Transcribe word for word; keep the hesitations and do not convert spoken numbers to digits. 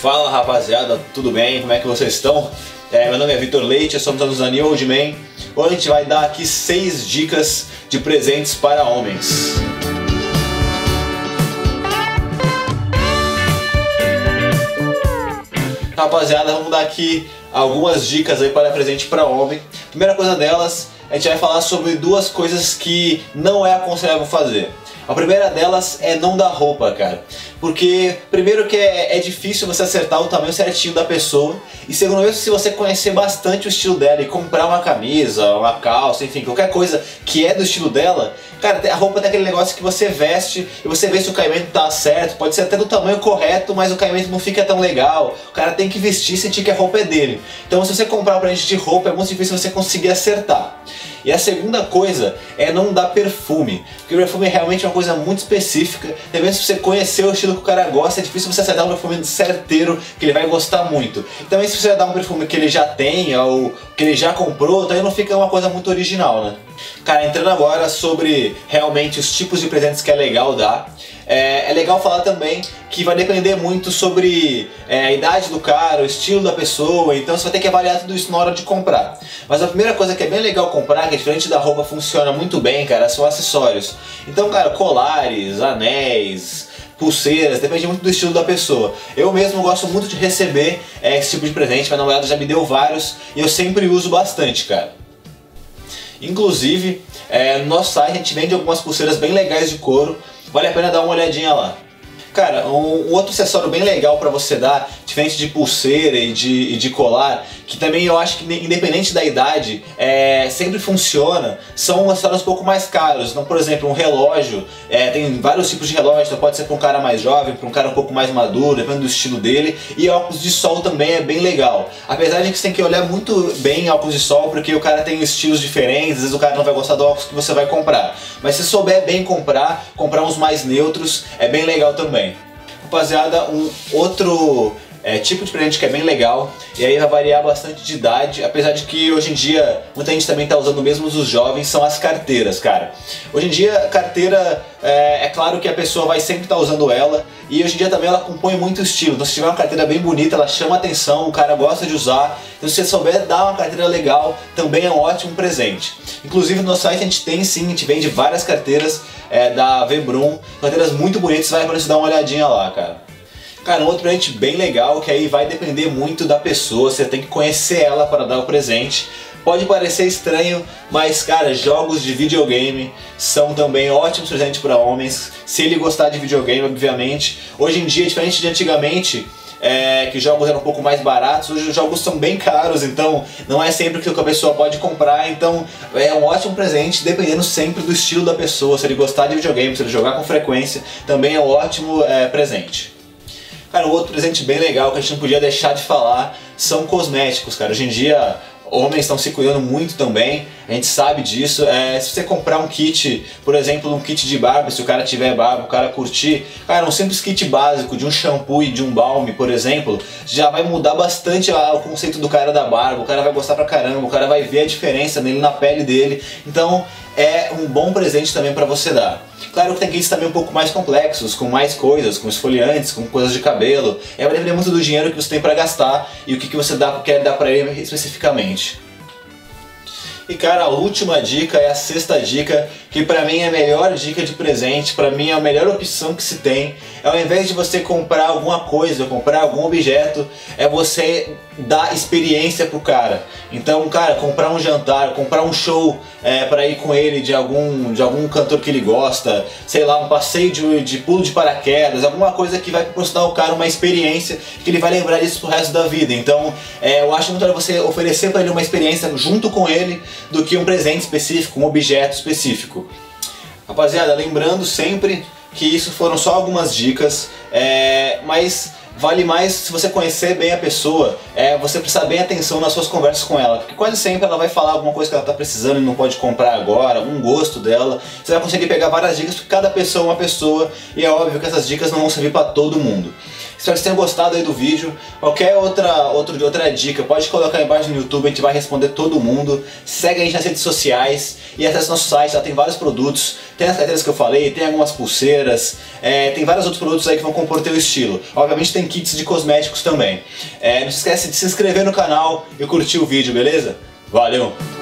Fala rapaziada, tudo bem? Como é que vocês estão? É, meu nome é Vitor Leite, eu sou militante do Old Man. Hoje a gente vai dar aqui seis dicas de presentes para homens. Rapaziada, vamos dar aqui algumas dicas aí para presente para homem. Primeira coisa delas, a gente vai falar sobre duas coisas que não é aconselhável fazer. A primeira delas é não dar roupa, cara. Porque, primeiro que é, é difícil você acertar o tamanho certinho da pessoa. E segundo isso, se você conhecer bastante o estilo dela e comprar uma camisa, uma calça, enfim, qualquer coisa que é do estilo dela, cara, a roupa é aquele negócio que você veste e você vê se o caimento tá certo. Pode ser até do tamanho correto, mas o caimento não fica tão legal. O cara tem que vestir e sentir que a roupa é dele. Então, se você comprar um presente de roupa, é muito difícil você conseguir acertar. E a segunda coisa é não dar perfume, porque o perfume realmente é uma coisa muito específica. Também se você conhecer o estilo que o cara gosta, é difícil você acertar um perfume certeiro que ele vai gostar muito. Também se você dar um perfume que ele já tem ou que ele já comprou, também não fica uma coisa muito original, né? Cara, entrando agora sobre realmente os tipos de presentes que é legal dar. É, é legal falar também que vai depender muito sobre é, a idade do cara, o estilo da pessoa, então você vai ter que avaliar tudo isso na hora de comprar. Mas a primeira coisa que é bem legal comprar, que é diferente da roupa, funciona muito bem, cara, são acessórios. Então, cara, colares, anéis, pulseiras, depende muito do estilo da pessoa. Eu mesmo gosto muito de receber é, esse tipo de presente, minha namorada já me deu vários e eu sempre uso bastante, cara. Inclusive, é, no nosso site a gente vende algumas pulseiras bem legais de couro. Vale a pena dar uma olhadinha lá. Cara, um, um outro acessório bem legal pra você dar, diferente de pulseira e de, e de colar, que também eu acho que independente da idade, é, sempre funciona, são acessórios um pouco mais caros. Então, por exemplo, um relógio, é, tem vários tipos de relógio, então pode ser pra um cara mais jovem, pra um cara um pouco mais maduro, dependendo do estilo dele. E óculos de sol também é bem legal. Apesar de que você tem que olhar muito bem óculos de sol, porque o cara tem estilos diferentes, às vezes o cara não vai gostar do óculos que você vai comprar. Mas se souber bem comprar, comprar uns mais neutros, é bem legal também. Rapaziada, um outro é, tipo de presente que é bem legal, e aí vai variar bastante de idade, apesar de que hoje em dia muita gente também está usando, mesmo os jovens, são as carteiras, cara. Hoje em dia, carteira, é, é claro que a pessoa vai sempre estar tá usando ela, e hoje em dia também ela compõe muito estilo. Então, se tiver uma carteira bem bonita, ela chama atenção, o cara gosta de usar. Então, se você souber dar uma carteira legal, também é um ótimo presente. Inclusive, no nosso site a gente tem sim, a gente vende várias carteiras é, da Vebrum, carteiras muito bonitas, vai para você dar uma olhadinha lá, cara. Cara, um outro presente bem legal, que aí vai depender muito da pessoa, você tem que conhecer ela para dar o presente. Pode parecer estranho, mas cara, jogos de videogame são também ótimos presentes para homens, se ele gostar de videogame, obviamente. Hoje em dia, diferente de antigamente, é, que os jogos eram um pouco mais baratos, hoje os jogos são bem caros, então não é sempre que a pessoa pode comprar, então é um ótimo presente, dependendo sempre do estilo da pessoa. Se ele gostar de videogame, se ele jogar com frequência, também é um ótimo é, presente. Cara, um outro presente bem legal que a gente não podia deixar de falar são cosméticos, cara. Hoje em dia, homens estão se cuidando muito também, a gente sabe disso. É, se você comprar um kit, por exemplo, um kit de barba, se o cara tiver barba, o cara curtir, cara, um simples kit básico de um shampoo e de um balme, por exemplo, já vai mudar bastante a, o conceito do cara da barba, o cara vai gostar pra caramba, o cara vai ver a diferença nele, na pele dele, então é um bom presente também pra você dar. Claro que tem kits também um pouco mais complexos, com mais coisas, com esfoliantes, com coisas de cabelo. É, vai depender muito do dinheiro que você tem pra gastar e o que, que você dá, quer dar pra ele especificamente. E cara, a última dica é a sexta dica, que pra mim é a melhor dica de presente, pra mim é a melhor opção que se tem. É, ao invés de você comprar alguma coisa, comprar algum objeto, é você dar experiência pro cara. Então, cara, comprar um jantar, comprar um show é, pra ir com ele de algum, de algum cantor que ele gosta, sei lá, um passeio de, de pulo de paraquedas, alguma coisa que vai proporcionar ao cara uma experiência que ele vai lembrar disso pro resto da vida. Então, é, eu acho muito legal você oferecer pra ele uma experiência junto com ele, do que um presente específico, um objeto específico. Rapaziada, lembrando sempre que isso foram só algumas dicas, é, mas vale mais se você conhecer bem a pessoa, é, você prestar bem atenção nas suas conversas com ela, porque quase sempre ela vai falar alguma coisa que ela está precisando e não pode comprar agora, um gosto dela. Você vai conseguir pegar várias dicas, porque cada pessoa é uma pessoa e é óbvio que essas dicas não vão servir para todo mundo. Espero que vocês tenham gostado aí do vídeo. Qualquer outra, outra, outra dica, pode colocar aí embaixo no YouTube, a gente vai responder todo mundo. Segue a gente nas redes sociais e acesse nosso site, lá tem vários produtos. Tem as carteiras que eu falei, tem algumas pulseiras, é, tem vários outros produtos aí que vão compor o teu estilo. Obviamente tem kits de cosméticos também. É, não se esquece de se inscrever no canal e curtir o vídeo, beleza? Valeu!